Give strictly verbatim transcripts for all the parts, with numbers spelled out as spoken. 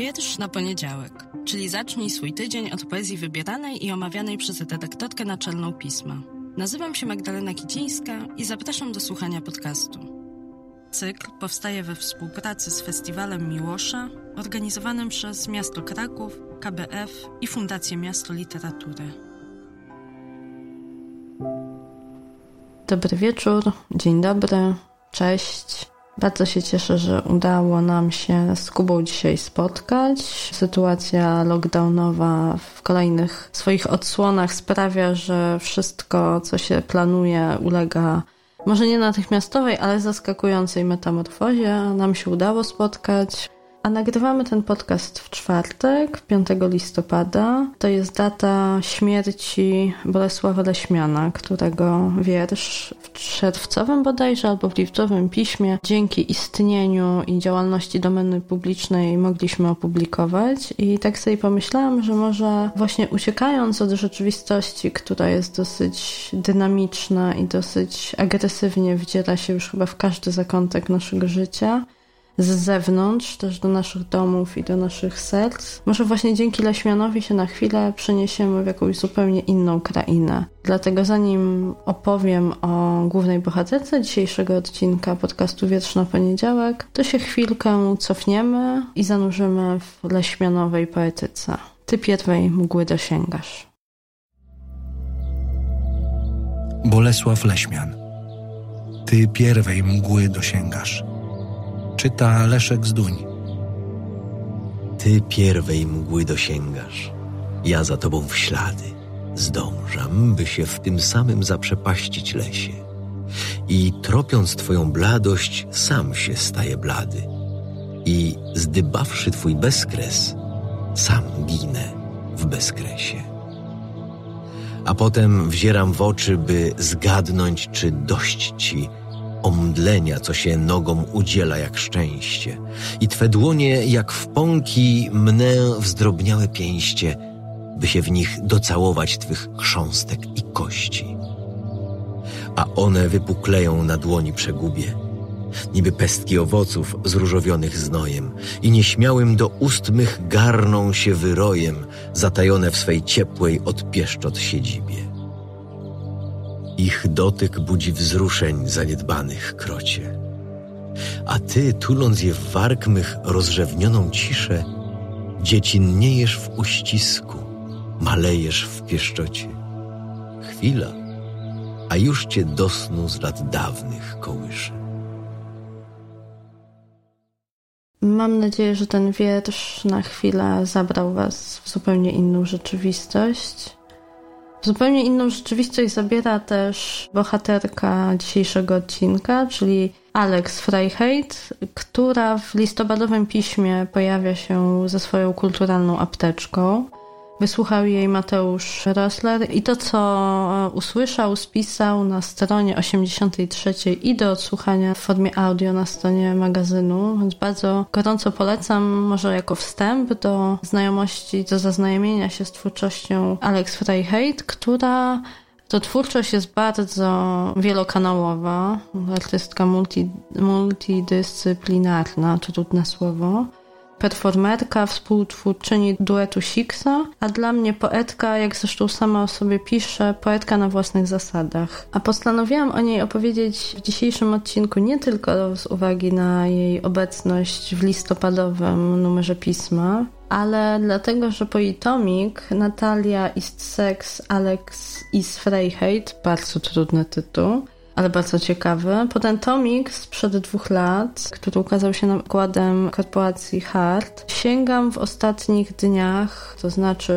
Wiersz na poniedziałek, czyli zacznij swój tydzień od poezji wybieranej i omawianej przez redaktorkę naczelną pisma. Nazywam się Magdalena Kicińska i zapraszam do słuchania podcastu. Cykl powstaje we współpracy z Festiwalem Miłosza, organizowanym przez Miasto Kraków, K B F i Fundację Miasto Literatury. Dobry wieczór, dzień dobry, cześć. Bardzo się cieszę, że udało nam się z Kubą dzisiaj spotkać. Sytuacja lockdownowa w kolejnych swoich odsłonach sprawia, że wszystko, co się planuje, ulega może nie natychmiastowej, ale zaskakującej metamorfozie. Nam się udało spotkać. A nagrywamy ten podcast w czwartek, piątego listopada. To jest data śmierci Bolesława Leśmiana, którego wiersz w czerwcowym bodajże albo w lipcowym piśmie dzięki istnieniu i działalności domeny publicznej mogliśmy opublikować. I tak sobie pomyślałam, że może właśnie uciekając od rzeczywistości, która jest dosyć dynamiczna i dosyć agresywnie wdziera się już chyba w każdy zakątek naszego życia, z zewnątrz, też do naszych domów i do naszych serc. Może właśnie dzięki Leśmianowi się na chwilę przeniesiemy w jakąś zupełnie inną krainę. Dlatego zanim opowiem o głównej bohaterce dzisiejszego odcinka podcastu Wiersz na poniedziałek, to się chwilkę cofniemy i zanurzymy w leśmianowej poetyce. Ty pierwej mgły dosięgasz. Bolesław Leśmian. Ty pierwej mgły dosięgasz. Czyta Leszek z Duń. Ty pierwej mgły dosięgasz, ja za tobą w ślady zdążam, by się w tym samym zaprzepaścić lesie. I tropiąc twoją bladość, sam się staję blady. I zdybawszy twój bezkres, sam ginę w bezkresie. A potem wzieram w oczy, by zgadnąć, czy dość ci omdlenia, co się nogom udziela jak szczęście, i twe dłonie jak w pąki mnę w zdrobniałe pięście, by się w nich docałować twych chrząstek i kości. A one wypukleją na dłoni przegubie, niby pestki owoców zróżowionych znojem, i nieśmiałym do ust mych garną się wyrojem, zatajone w swej ciepłej od pieszczot siedzibie. Ich dotyk budzi wzruszeń zaniedbanych krocie. A ty, tuląc je w warg mych rozrzewnioną ciszę, dziecinniejesz w uścisku, malejesz w pieszczocie. Chwila, a już cię do snu z lat dawnych kołysze. Mam nadzieję, że ten wiersz na chwilę zabrał was w zupełnie inną rzeczywistość. Zupełnie inną rzeczywistość zabiera też bohaterka dzisiejszego odcinka, czyli Alex Freyheit, która w listopadowym piśmie pojawia się ze swoją kulturalną apteczką. Wysłuchał jej Mateusz Rosler i to, co usłyszał, spisał na stronie osiemdziesiątej trzeciej i do odsłuchania w formie audio na stronie magazynu, więc bardzo gorąco polecam, może jako wstęp do znajomości, do zaznajomienia się z twórczością Alex Freyheit, która to twórczość jest bardzo wielokanałowa, artystka multi, multidyscyplinarna, trudne słowo, performerka, współtwórczyni duetu Siksa, a dla mnie poetka, jak zresztą sama o sobie pisze, poetka na własnych zasadach. A postanowiłam o niej opowiedzieć w dzisiejszym odcinku nie tylko z uwagi na jej obecność w listopadowym numerze pisma, ale dlatego, że po jej tomik Natalia ist Sex Alex ist Freiheit, bardzo trudny tytuł, ale bardzo ciekawy. Potem tomik sprzed dwóch lat, który ukazał się nakładem korporacji Hart, sięgam w ostatnich dniach, to znaczy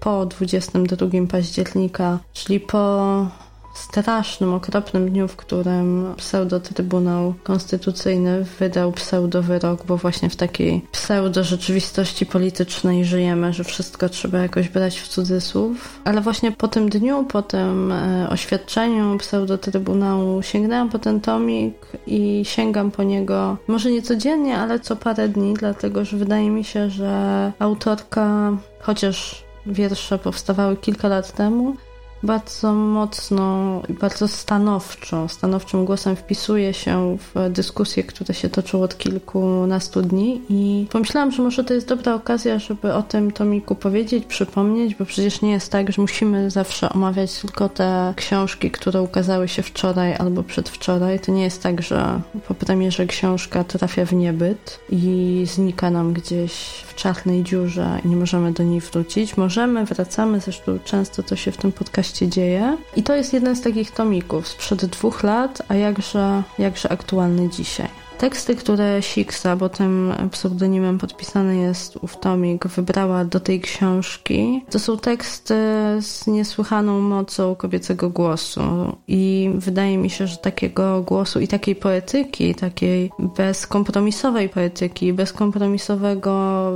po dwudziestego drugiego października, czyli po strasznym, okropnym dniu, w którym pseudo-trybunał konstytucyjny wydał pseudo-wyrok, bo właśnie w takiej pseudo-rzeczywistości politycznej żyjemy, że wszystko trzeba jakoś brać w cudzysłów. Ale właśnie po tym dniu, po tym oświadczeniu pseudo-trybunału sięgnęłam po ten tomik i sięgam po niego może nie codziennie, ale co parę dni, dlatego że wydaje mi się, że autorka, chociaż wiersze powstawały kilka lat temu, bardzo mocno i bardzo stanowczo, stanowczym głosem wpisuje się w dyskusję, która się toczyła od kilkunastu dni i pomyślałam, że może to jest dobra okazja, żeby o tym Tomiku powiedzieć, przypomnieć, bo przecież nie jest tak, że musimy zawsze omawiać tylko te książki, które ukazały się wczoraj albo przedwczoraj. To nie jest tak, że po premierze książka trafia w niebyt i znika nam gdzieś w czarnej dziurze i nie możemy do niej wrócić. Możemy, wracamy, zresztą często to się w tym podcaście się dzieje. I to jest jeden z takich tomików sprzed dwóch lat, a jakże, jakże aktualny dzisiaj. Teksty, które Siksa, bo tym pseudonimem podpisany jest ów tomik, wybrała do tej książki, to są teksty z niesłychaną mocą kobiecego głosu. I wydaje mi się, że takiego głosu i takiej poetyki, takiej bezkompromisowej poetyki, bezkompromisowego,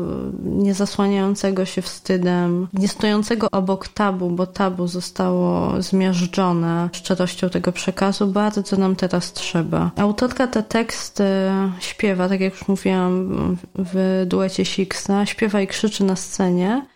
niezasłaniającego się wstydem, nie stojącego obok tabu, bo tabu zostało zmiażdżone szczerością tego przekazu, bardzo nam teraz trzeba. Autorka te teksty śpiewa, tak jak już mówiłam, w duecie Siksa, śpiewa i krzyczy na scenie,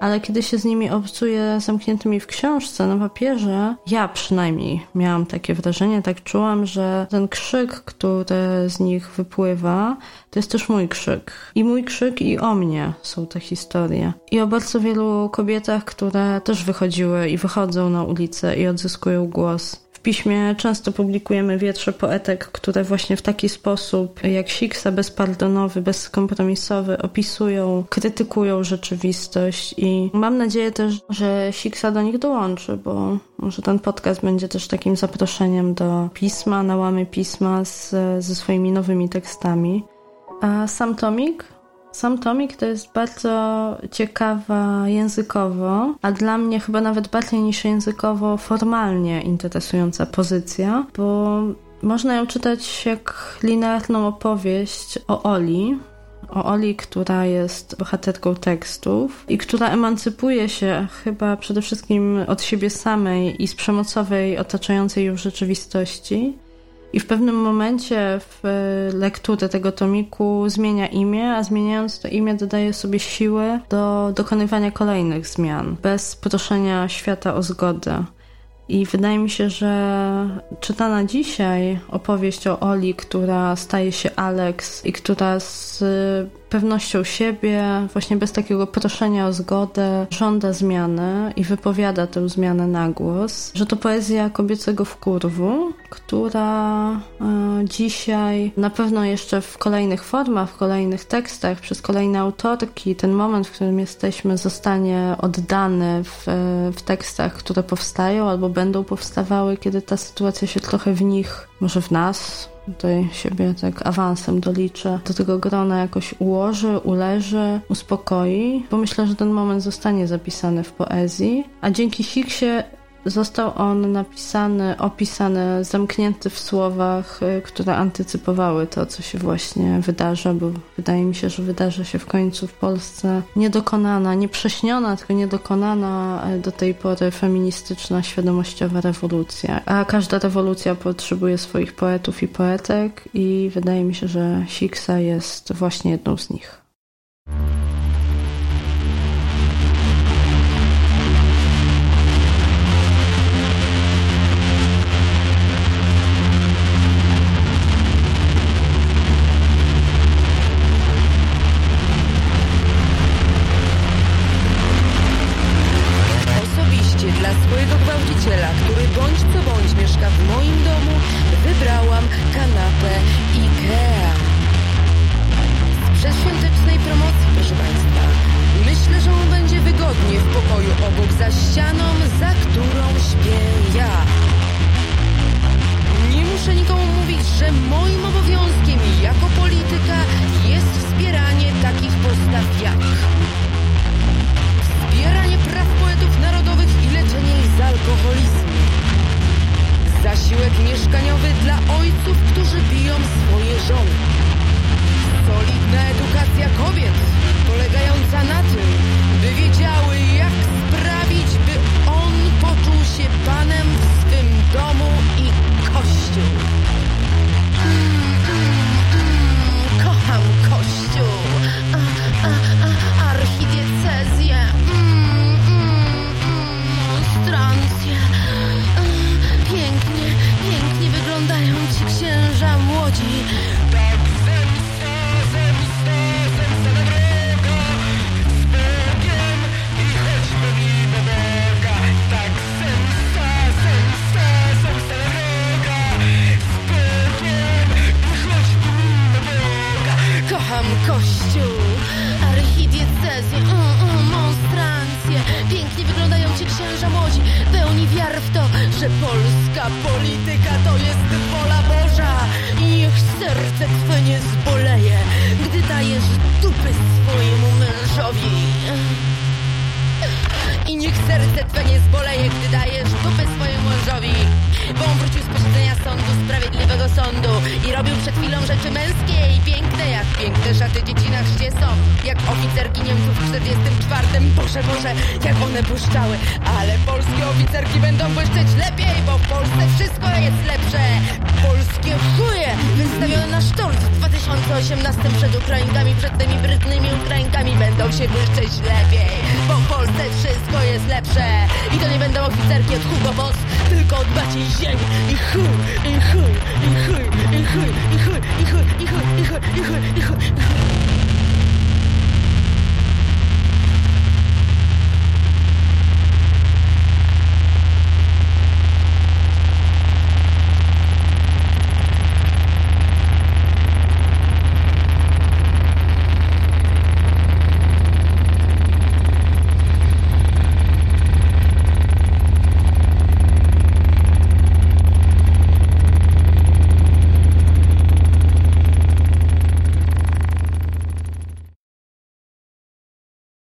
ale kiedy się z nimi obcuje zamkniętymi w książce, na papierze, ja przynajmniej miałam takie wrażenie, tak czułam, że ten krzyk, który z nich wypływa, to jest też mój krzyk. I mój krzyk i o mnie są te historie. I o bardzo wielu kobietach, które też wychodziły i wychodzą na ulicę i odzyskują głos. W piśmie często publikujemy wiersze poetek, które właśnie w taki sposób jak Siksa, bezpardonowy, bezkompromisowy, opisują, krytykują rzeczywistość i mam nadzieję też, że Siksa do nich dołączy, bo może ten podcast będzie też takim zaproszeniem do pisma, na łamy pisma z, ze swoimi nowymi tekstami. A sam tomik? Sam tomik to jest bardzo ciekawa językowo, a dla mnie chyba nawet bardziej niż językowo formalnie interesująca pozycja, bo można ją czytać jak linearną opowieść o Oli, o Oli, która jest bohaterką tekstów i która emancypuje się chyba przede wszystkim od siebie samej i z przemocowej otaczającej ją rzeczywistości. I w pewnym momencie w lekturze tego tomiku zmienia imię, a zmieniając to imię dodaje sobie siły do dokonywania kolejnych zmian, bez proszenia świata o zgodę. I wydaje mi się, że czytana dzisiaj opowieść o Oli, która staje się Alex i która z pewnością siebie, właśnie bez takiego proszenia o zgodę, żąda zmiany i wypowiada tę zmianę na głos, że to poezja kobiecego wkurwu, która dzisiaj na pewno jeszcze w kolejnych formach, w kolejnych tekstach, przez kolejne autorki, ten moment, w którym jesteśmy, zostanie oddany w, w tekstach, które powstają albo będą powstawały, kiedy ta sytuacja się trochę w nich, może w nas, tutaj siebie tak awansem doliczę, do tego grona jakoś ułoży, uleży, uspokoi, bo myślę, że ten moment zostanie zapisany w poezji, a dzięki Siksie został on napisany, opisany, zamknięty w słowach, które antycypowały to, co się właśnie wydarza, bo wydaje mi się, że wydarza się w końcu w Polsce niedokonana, nieprześniona, tylko niedokonana do tej pory feministyczna, świadomościowa rewolucja. A każda rewolucja potrzebuje swoich poetów i poetek i wydaje mi się, że Siksa jest właśnie jedną z nich. Archidiecezję, mm, mm, monstrancję, męża młodzi, pełni wiarę w to, że polska polityka to jest wola Boża. I niech serce twe nie zboleje, gdy dajesz dupy swojemu mężowi. I niech serce twe nie zboleje, gdy dajesz dupy swojemu mężowi. Bo on wrócił z posiedzenia sądu, sprawiedliwego sądu, i robił przed chwilą rzeczy męskie i piękne, jak piękne szaty dzieci na chrzcie są, jak oficerki Niemców w czterdziestym czwartym. Boże, Boże, jak one błyszczały. Ale polskie oficerki będą błyszczeć lepiej, bo w Polsce wszystko jest lepsze. Polskie chuje wystawione na sztorc w dwa tysiące osiemnastym przed Ukrainkami, przed tymi brudnymi Ukrainkami będą się błyszczeć lepiej, bo w Polsce wszystko jest lepsze. I to nie będą oficerki od Hugo Boss, tylko od Maciej Ziemi. I chuj, i chuj, i chuj, i chuj, i chuj, i chuj, i chuj, i chuj, i chuj, i chuj, i chuj, i chuj.